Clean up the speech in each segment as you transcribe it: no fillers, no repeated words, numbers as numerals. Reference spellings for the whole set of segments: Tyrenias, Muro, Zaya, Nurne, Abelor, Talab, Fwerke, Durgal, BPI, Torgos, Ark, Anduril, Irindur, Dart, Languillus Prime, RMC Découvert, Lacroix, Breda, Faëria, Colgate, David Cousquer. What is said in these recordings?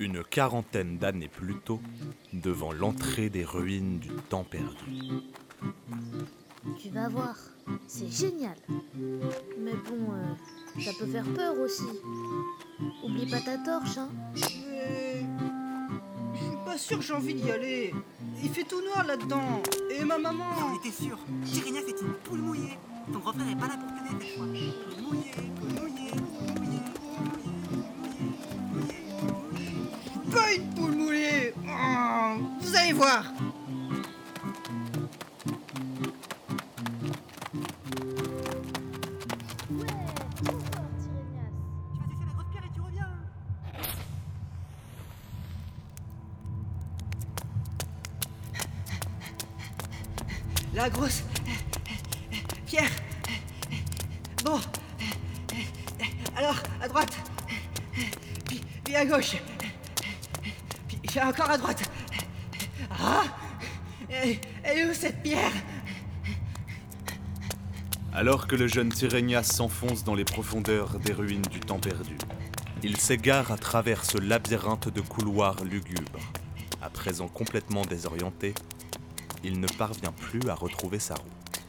une quarantaine d'années plus tôt, devant l'entrée des ruines du temps perdu. Tu vas voir, c'est génial. Mais bon, ça peut faire peur aussi. Oublie pas ta torche, hein. Mais... je suis pas sûr que j'ai envie d'y aller. Il fait tout noir là-dedans. Et ma maman... J'en étais sûr. Tyrenias est une poule mouillée. Ton refrain n'est pas là pour t'aider cette fois. Mouillée, mouillée, mouillée, mouillée. Pas une poule mouillée. Oh, vous allez voir. La grosse pierre. Bon. Alors, à droite. Puis à gauche. Puis encore à droite. Ah, elle est où cette pierre ? Alors que le jeune Tyrenias s'enfonce dans les profondeurs des ruines du temps perdu, il s'égare à travers ce labyrinthe de couloirs lugubres. À présent complètement désorienté, il ne parvient plus à retrouver sa route.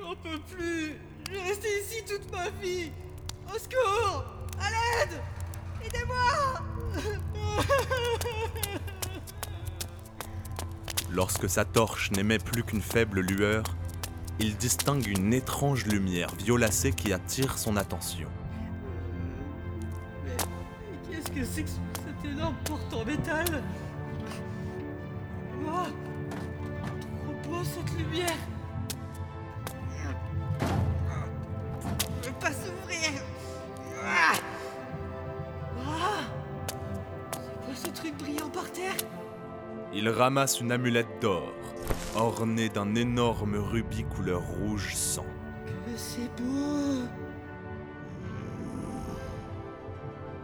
J'en peux plus! J'ai resté ici toute ma vie! Au secours! À l'aide! Aidez-moi! Lorsque sa torche n'émet plus qu'une faible lueur, il distingue une étrange lumière violacée qui attire son attention. Mais qu'est-ce que c'est que cette énorme porte en métal? Oh, trop beau cette lumière. Je peux pas s'ouvrir. C'est quoi ce truc brillant par terre ? Il ramasse une amulette d'or, ornée d'un énorme rubis couleur rouge sang. Que c'est beau !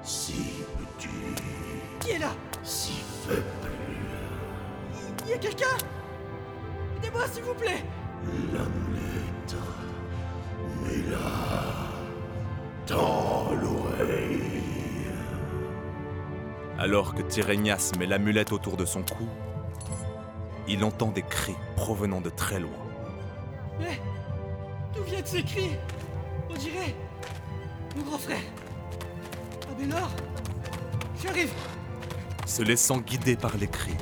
Si petit. Qui est là ? Si faible. Il y a quelqu'un ? Aidez-moi, s'il vous plaît ! L'amulette... mets-la... dans l'oreille... Alors que Tyrenias met l'amulette autour de son cou, il entend des cris provenant de très loin. Mais... d'où viennent ces cris ? On dirait... mon grand frère... Abelor... j'arrive ! Se laissant guider par les cris,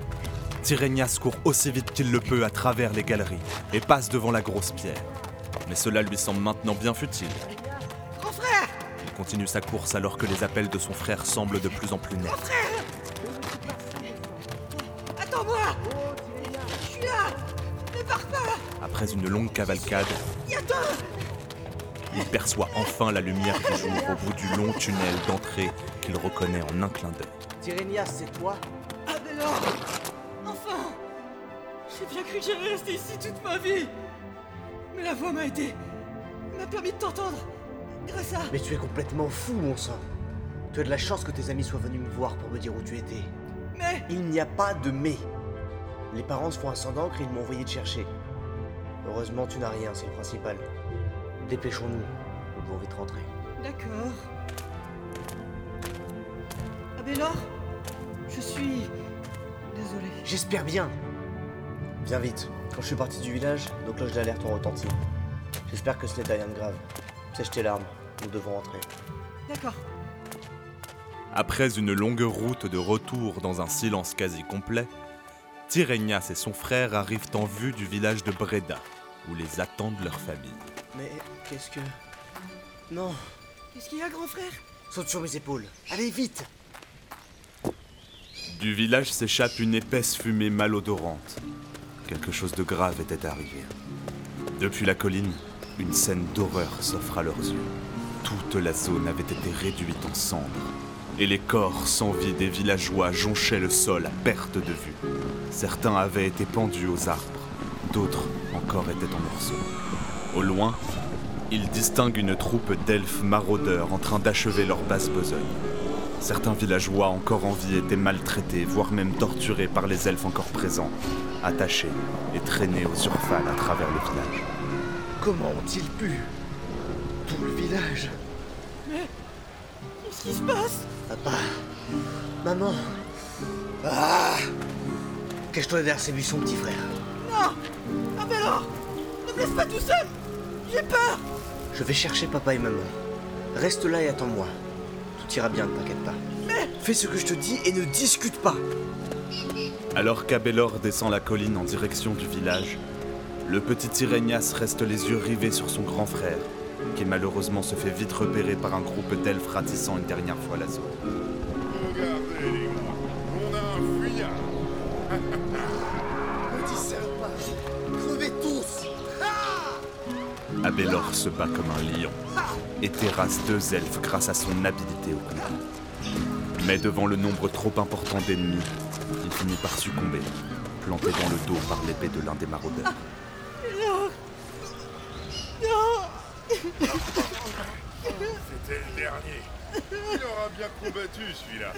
Tyrenias court aussi vite qu'il le peut à travers les galeries et passe devant la grosse pierre. Mais cela lui semble maintenant bien futile. Grand frère ! Il continue sa course alors que les appels de son frère semblent de plus en plus nets. Grand frère ! Attends-moi ! Je suis là ! Ne pars pas ! Après une longue cavalcade, il perçoit enfin la lumière du jour au bout du long tunnel d'entrée qu'il reconnaît en un clin d'œil. Tyrenias, c'est toi ? Abelor ! J'ai bien cru que j'allais rester ici toute ma vie. Mais la voix m'a permis de t'entendre. Grâce à... Mais tu es complètement fou, mon sang. Tu as de la chance que tes amis soient venus me voir pour me dire où tu étais. Mais... il n'y a pas de mais. Les parents se font un sang d'encre et ils m'ont envoyé te chercher. Heureusement, tu n'as rien, c'est le principal. Dépêchons-nous, nous devons vite rentrer. D'accord. Abelor, je suis... désolé. J'espère bien. Viens vite. Quand je suis parti du village, nos cloches d'alerte ont retenti. J'espère que ce n'est rien de grave. Sèche tes larmes, nous devons rentrer. D'accord. Après une longue route de retour dans un silence quasi complet, Tyrenias et son frère arrivent en vue du village de Breda, où les attendent leurs familles. Mais qu'est-ce que... non. Qu'est-ce qu'il y a, grand frère ? Saute sur mes épaules. Allez, vite ! Du village s'échappe une épaisse fumée malodorante. Quelque chose de grave était arrivé. Depuis la colline, une scène d'horreur s'offre à leurs yeux. Toute la zone avait été réduite en cendres, et les corps sans vie des villageois jonchaient le sol à perte de vue. Certains avaient été pendus aux arbres, d'autres encore étaient en morceaux. Au loin, ils distinguent une troupe d'elfes maraudeurs en train d'achever leur basse besogne. Certains villageois encore en vie étaient maltraités, voire même torturés par les elfes encore présents, attachés et traînés aux urfales à travers le village. Comment ont-ils pu ? Tout le village ? Mais... ils Qu'est-ce qui se passe? Papa, maman. Ah, cache-toi derrière ces buissons, petit frère. Non, Abelor, ne me laisse pas tout seul. J'ai peur. Je vais chercher papa et maman. Reste là et attends-moi. Tout ira bien, ne t'inquiète pas. Mais... Fais ce que je te dis et ne discute pas. Alors qu'Abelor descend la colline en direction du village, le petit Tyrenias reste les yeux rivés sur son grand frère, qui malheureusement se fait vite repérer par un groupe d'elfes ratissant une dernière fois la zone. Regardez les gars, on a un fuyard. Ne dis ça pas, crevez tous. Abelor se bat comme un lion et terrasse deux elfes grâce à son habileté au combat. Mais devant le nombre trop important d'ennemis, il finit par succomber, planté dans le dos par l'épée de l'un des maraudeurs. C'était le dernier. Il aura bien combattu celui-là.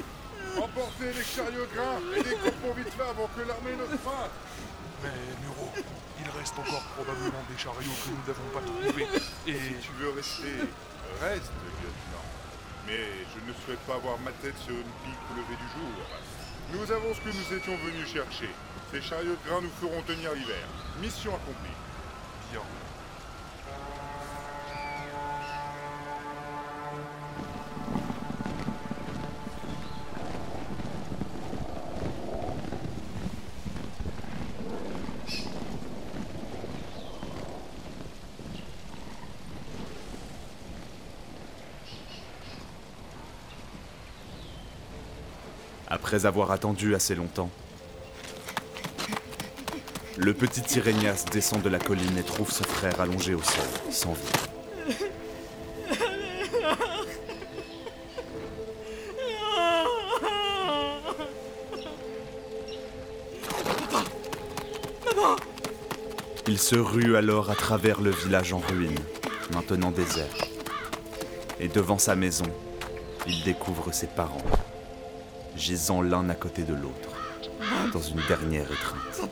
Emportez les chariographes et les coupons vite là avant que l'armée ne fasse. Mais Muro, il reste encore probablement des chariots que nous n'avons pas trouvés. Et si tu veux rester, reste, lieutenant. Mais je ne souhaite pas avoir ma tête sur une pique au lever du jour. Nous avons ce que nous étions venus chercher. Ces chariots de grains nous feront tenir l'hiver. Mission accomplie. Bien. Après avoir attendu assez longtemps, le petit Tyrenias descend de la colline et trouve son frère allongé au sol, sans vie. Il se rue alors à travers le village en ruine, maintenant désert. Et devant sa maison, il découvre ses parents, gisant l'un à côté de l'autre, dans une dernière étreinte.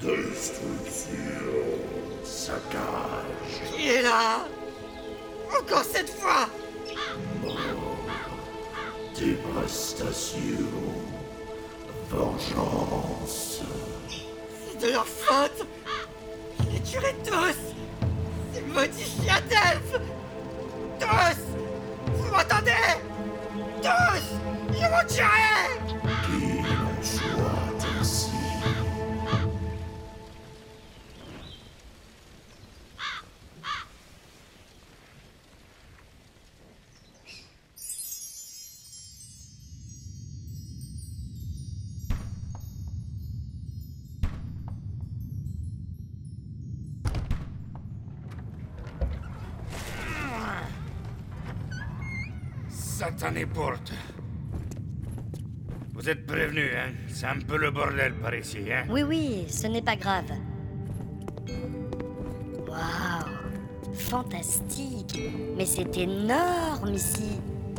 Destruction, saccage. Il est là. Encore cette fois. Mort, déprestation, vengeance. C'est de leur faute. Je les tuerai tous. Ces maudits chiens d'elfes. Tous. Vous m'entendez? Tous! Je m'en tirerai! Qu'il en soit ainsi. Satanée porte. Vous êtes prévenus, hein? C'est un peu le bordel par ici, hein? Oui, ce n'est pas grave. Waouh! Fantastique! Mais c'est énorme ici!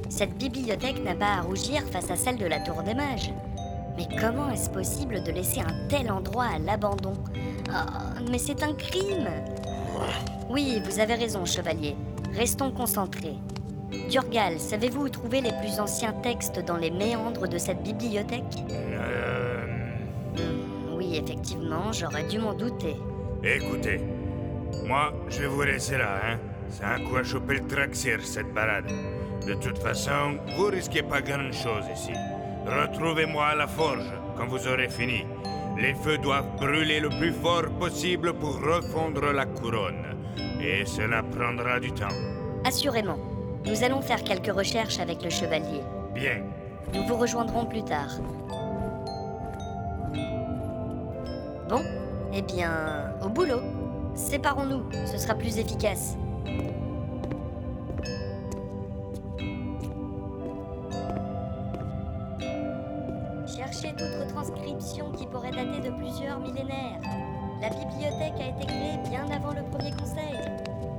Cette bibliothèque n'a pas à rougir face à celle de la Tour des Mages. Mais comment est-ce possible de laisser un tel endroit à l'abandon? Oh, mais c'est un crime! Oui, vous avez raison, chevalier. Restons concentrés. Durgal, savez-vous où trouver les plus anciens textes dans les méandres de cette bibliothèque? Oui, effectivement, j'aurais dû m'en douter. Écoutez, moi, je vais vous laisser là, hein. C'est un coup à choper le traxir, cette balade. De toute façon, vous risquez pas grand-chose ici. Retrouvez-moi à la forge, quand vous aurez fini. Les feux doivent brûler le plus fort possible pour refondre la couronne. Et cela prendra du temps. Assurément. Nous allons faire quelques recherches avec le chevalier. Bien. Nous vous rejoindrons plus tard. Bon, eh bien, au boulot. Séparons-nous, ce sera plus efficace. Cherchez toute retranscription qui pourrait dater de plusieurs millénaires. La bibliothèque a été créée bien avant le premier conseil.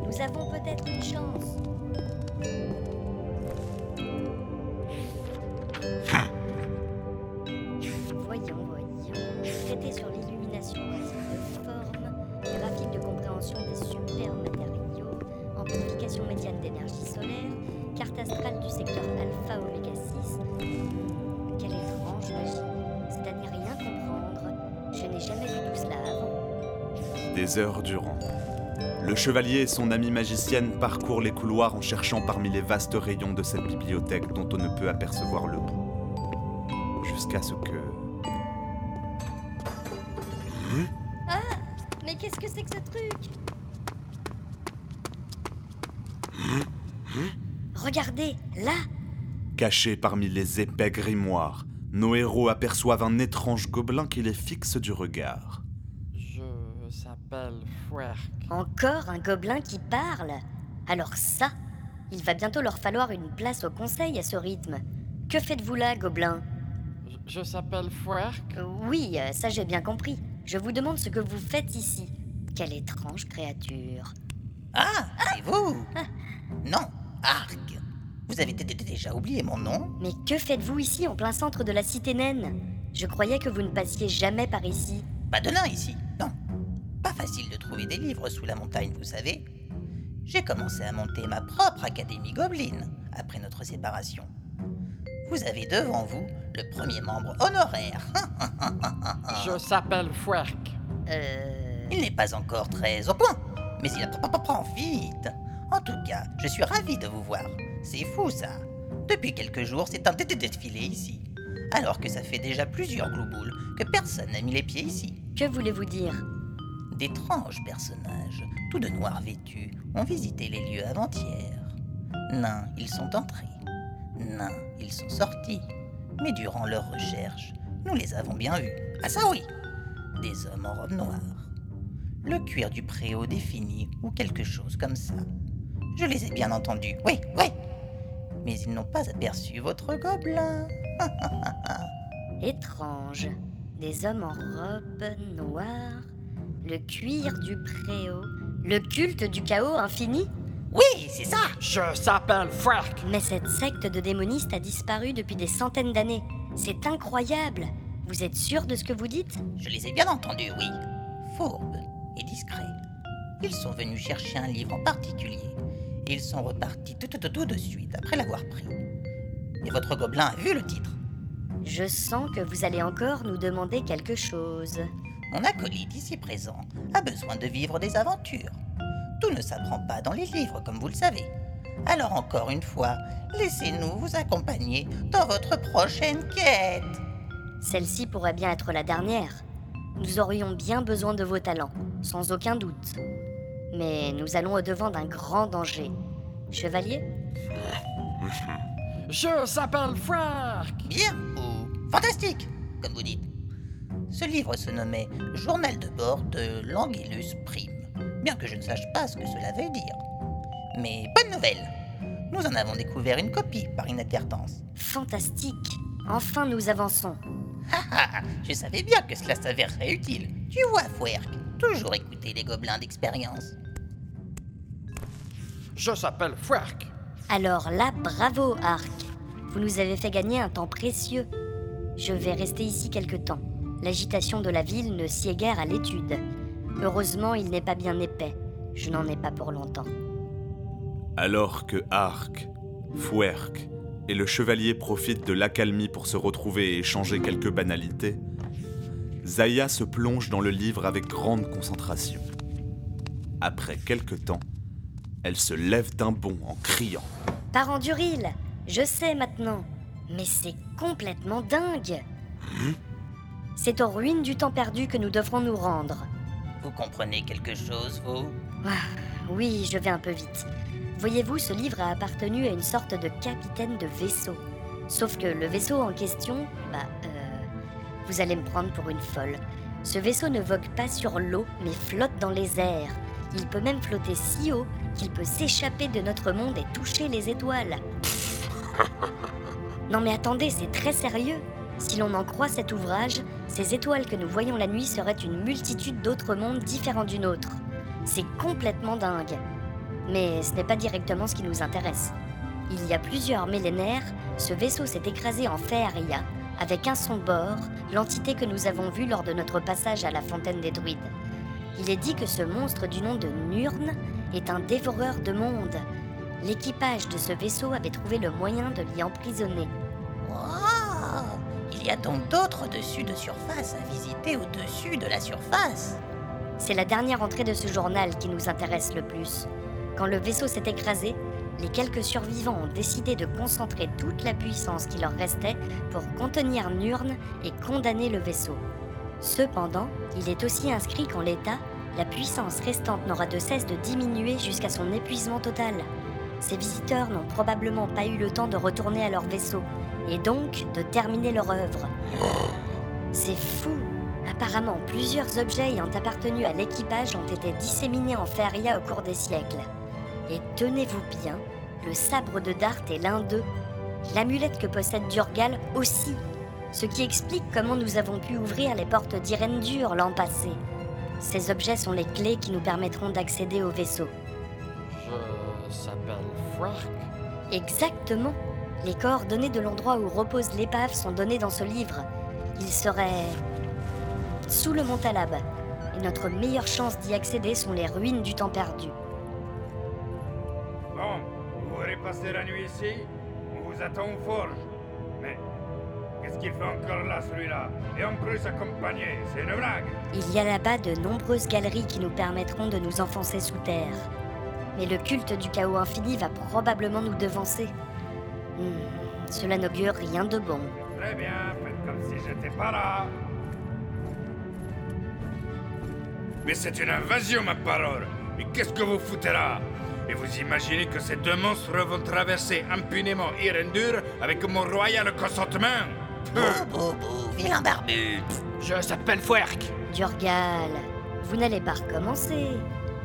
Nous avons peut-être une chance. Graphique de compréhension des super matériaux, amplification médiane d'énergie. des heures durant. Le chevalier et son amie magicienne parcourent les couloirs en cherchant parmi les vastes rayons de cette bibliothèque dont on ne peut apercevoir le bout. Jusqu'à ce que... Ah, mais qu'est-ce que c'est que ce truc ? Regardez, là ! Cachés parmi les épais grimoires, nos héros aperçoivent un étrange gobelin qui les fixe du regard. Je s'appelle Fwerke. Encore un gobelin qui parle ? Alors ça, il va bientôt leur falloir une place au conseil à ce rythme. Que faites-vous là, gobelin ? Je s'appelle Fwerke. Oui, ça j'ai bien compris. Je vous demande ce que vous faites ici. Quelle étrange créature. Ah, c'est vous ? Non, Ark. Vous avez peut-être déjà oublié mon nom. Mais que faites-vous ici en plein centre de la cité naine ? Je croyais que vous ne passiez jamais par ici. Pas de nain ici, non. Pas facile de trouver des livres sous la montagne, vous savez. J'ai commencé à monter ma propre académie gobeline après notre séparation. Vous avez devant vous le premier membre honoraire. Je s'appelle Fwerke. Il n'est pas encore très au point, mais il apprend vite. En tout cas, je suis ravi de vous voir. C'est fou, ça. Depuis quelques jours, c'est un défilé ici. Alors que ça fait déjà plusieurs glouboules que personne n'a mis les pieds ici. Que voulez-vous dire ? D'étranges personnages, tous de noir vêtus, ont visité les lieux avant-hier. Nains, ils sont entrés. Nains, ils sont sortis. Mais durant leurs recherches, nous les avons bien vus. Ah ça oui ! Des hommes en robe noire. Le cuir du préau défini, ou quelque chose comme ça. Je les ai bien entendus, oui. Mais ils n'ont pas aperçu votre gobelin. Étrange. Des hommes en robe noire, le cuir du préau, le culte du chaos infini ? Oui, c'est ça ! Je s'appelle Fwerke. Mais cette secte de démonistes a disparu depuis des centaines d'années. C'est incroyable. Vous êtes sûr de ce que vous dites ? Je les ai bien entendus, oui. Fourbes et discrets. Ils sont venus chercher un livre en particulier. Et ils sont repartis tout de suite après l'avoir pris. Et votre gobelin a vu le titre. Je sens que vous allez encore nous demander quelque chose. Mon acolyte ici présent a besoin de vivre des aventures. Tout ne s'apprend pas dans les livres, comme vous le savez. Alors encore une fois, laissez-nous vous accompagner dans votre prochaine quête. Celle-ci pourrait bien être la dernière. Nous aurions bien besoin de vos talents, sans aucun doute. Mais nous allons au-devant d'un grand danger. Chevalier ? Je s'appelle Fwerke. Bien, ou fantastique, comme vous dites. Ce livre se nommait « Journal de bord de Languillus Prime ». Bien que je ne sache pas ce que cela veut dire. Mais bonne nouvelle ! Nous en avons découvert une copie par inadvertance. Fantastique ! Enfin nous avançons. Ah, je savais bien que cela s'avérerait utile. Tu vois, Fwerke, toujours écouter les gobelins d'expérience. Je s'appelle Fwerke. Alors là, bravo, Ark. Vous nous avez fait gagner un temps précieux. Je vais rester ici quelque temps. L'agitation de la ville ne sied guère à l'étude. Heureusement, il n'est pas bien épais. Je n'en ai pas pour longtemps. Alors que Ark, Fwerke et le chevalier profitent de l'accalmie pour se retrouver et échanger quelques banalités, Zaya se plonge dans le livre avec grande concentration. Après quelque temps, elle se lève d'un bond en criant « Par Anduril, je sais maintenant, mais c'est complètement dingue !» C'est aux ruines du temps perdu que nous devrons nous rendre. Vous comprenez quelque chose, vous ? Oui, je vais un peu vite. Voyez-vous, ce livre a appartenu à une sorte de capitaine de vaisseau. Sauf que le vaisseau en question, vous allez me prendre pour une folle. Ce vaisseau ne vogue pas sur l'eau, mais flotte dans les airs. Il peut même flotter si haut qu'il peut s'échapper de notre monde et toucher les étoiles. Non mais attendez, c'est très sérieux. Si l'on en croit cet ouvrage, ces étoiles que nous voyons la nuit seraient une multitude d'autres mondes différents du nôtre. C'est complètement dingue. Mais ce n'est pas directement ce qui nous intéresse. Il y a plusieurs millénaires, ce vaisseau s'est écrasé en Faëria, avec un son de bord, l'entité que nous avons vue lors de notre passage à la fontaine des druides. Il est dit que ce monstre du nom de Nurne est un dévoreur de monde. L'équipage de ce vaisseau avait trouvé le moyen de l'y emprisonner. Wow. Il y a donc d'autres dessus de surface à visiter au-dessus de la surface. c'est la dernière entrée de ce journal qui nous intéresse le plus. Quand le vaisseau s'est écrasé, les quelques survivants ont décidé de concentrer toute la puissance qui leur restait pour contenir Nurne et condamner le vaisseau. Cependant, il est aussi inscrit qu'en l'état, la puissance restante n'aura de cesse de diminuer jusqu'à son épuisement total. Ces visiteurs n'ont probablement pas eu le temps de retourner à leur vaisseau, et donc de terminer leur œuvre. C'est fou! Apparemment, plusieurs objets ayant appartenu à l'équipage ont été disséminés en Faëria au cours des siècles. Et tenez-vous bien, le sabre de Dart est l'un d'eux. L'amulette que possède Durgal aussi. Ce qui explique comment nous avons pu ouvrir les portes d'Irindur l'an passé. Ces objets sont les clés qui nous permettront d'accéder au vaisseau. Je s'appelle Fwerke. Exactement. Les coordonnées de l'endroit où repose l'épave sont données dans ce livre. Il serait sous le mont Talab. Et notre meilleure chance d'y accéder sont les ruines du temps perdu. Bon, vous voulez passer la nuit ici? On vous attend aux forges. Mais qu'est-ce qu'il fait encore là, celui-là? Et on peut s'accompagner, c'est une blague! Il y a là-bas de nombreuses galeries qui nous permettront de nous enfoncer sous terre. Mais le culte du chaos infini va probablement nous devancer. Cela n'augure rien de bon. Très bien, faites comme si j'étais pas là. Mais c'est une invasion, ma parole. Mais qu'est-ce que vous foutez là? Et vous imaginez que ces deux monstres vont traverser impunément Irindur avec mon royal consentement? Bou, vilain barbu. Je s'appelle Fwerke. Durgal, vous n'allez pas recommencer.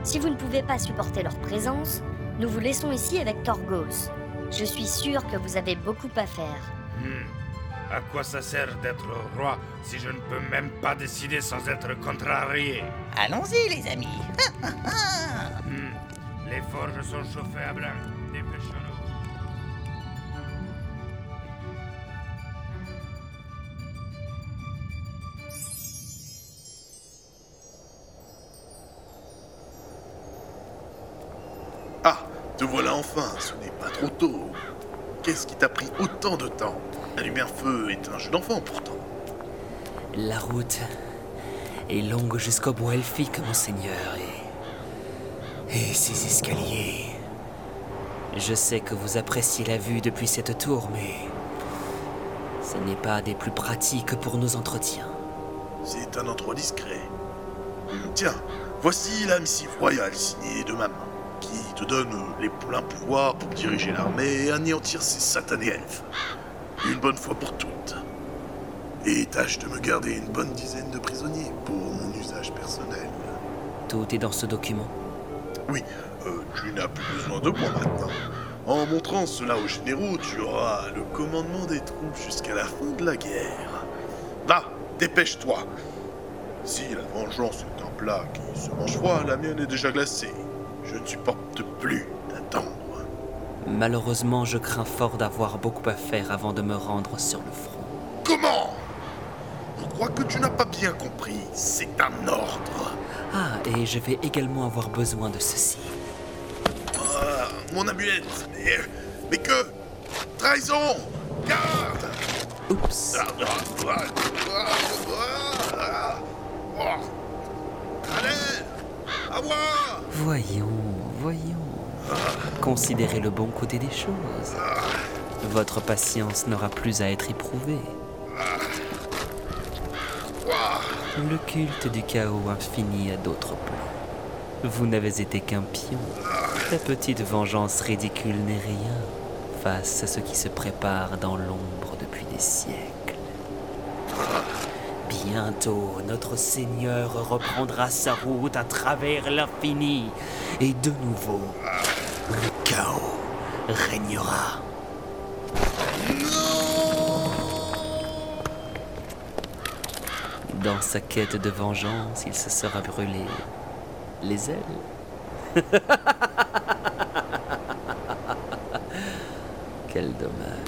Si vous ne pouvez pas supporter leur présence, nous vous laissons ici avec Torgos. Je suis sûr que vous avez beaucoup à faire. À quoi ça sert d'être roi si je ne peux même pas décider sans être contrarié? Allons-y, les amis. Les forges sont chauffées à blanc. Dépêchons-nous. Ah, te voilà enfin, ce n'est pas trop tôt. Qu'est-ce qui t'a pris autant de temps? Allumer un feu est un jeu d'enfant pourtant. La route est longue jusqu'au bois elfique, mon seigneur, et ces escaliers. Je sais que vous appréciez la vue depuis cette tour, mais ce n'est pas des plus pratiques pour nos entretiens. C'est un endroit discret. Tiens, voici la missive royale signée de ma main, qui te donne les pleins pouvoirs pour diriger l'armée et anéantir ces satanés elfes. Une bonne fois pour toutes. Et tâche de me garder une bonne dizaine de prisonniers pour mon usage personnel. Tout est dans ce document? Oui, tu n'as plus besoin de moi maintenant. En montrant cela aux généraux, tu auras le commandement des troupes jusqu'à la fin de la guerre. Va, dépêche-toi. Si la vengeance est un plat qui se mange froid, la mienne est déjà glacée. Je ne supporte plus d'attendre. Malheureusement, je crains fort d'avoir beaucoup à faire avant de me rendre sur le front. Comment? Je crois que tu n'as pas bien compris. C'est un ordre. Ah, et je vais également avoir besoin de ceci. Ah, mon amulette. Mais que? Trahison! Garde! Oups. Allez! À moi! Voyons. Considérez le bon côté des choses. Votre patience n'aura plus à être éprouvée. Le culte du chaos infini a d'autres plans. Vous n'avez été qu'un pion. La petite vengeance ridicule n'est rien face à ce qui se prépare dans l'ombre depuis des siècles. Bientôt, notre Seigneur reprendra sa route à travers l'infini. Et de nouveau, le chaos régnera. Dans sa quête de vengeance, il se sera brûlé les ailes. Quel dommage.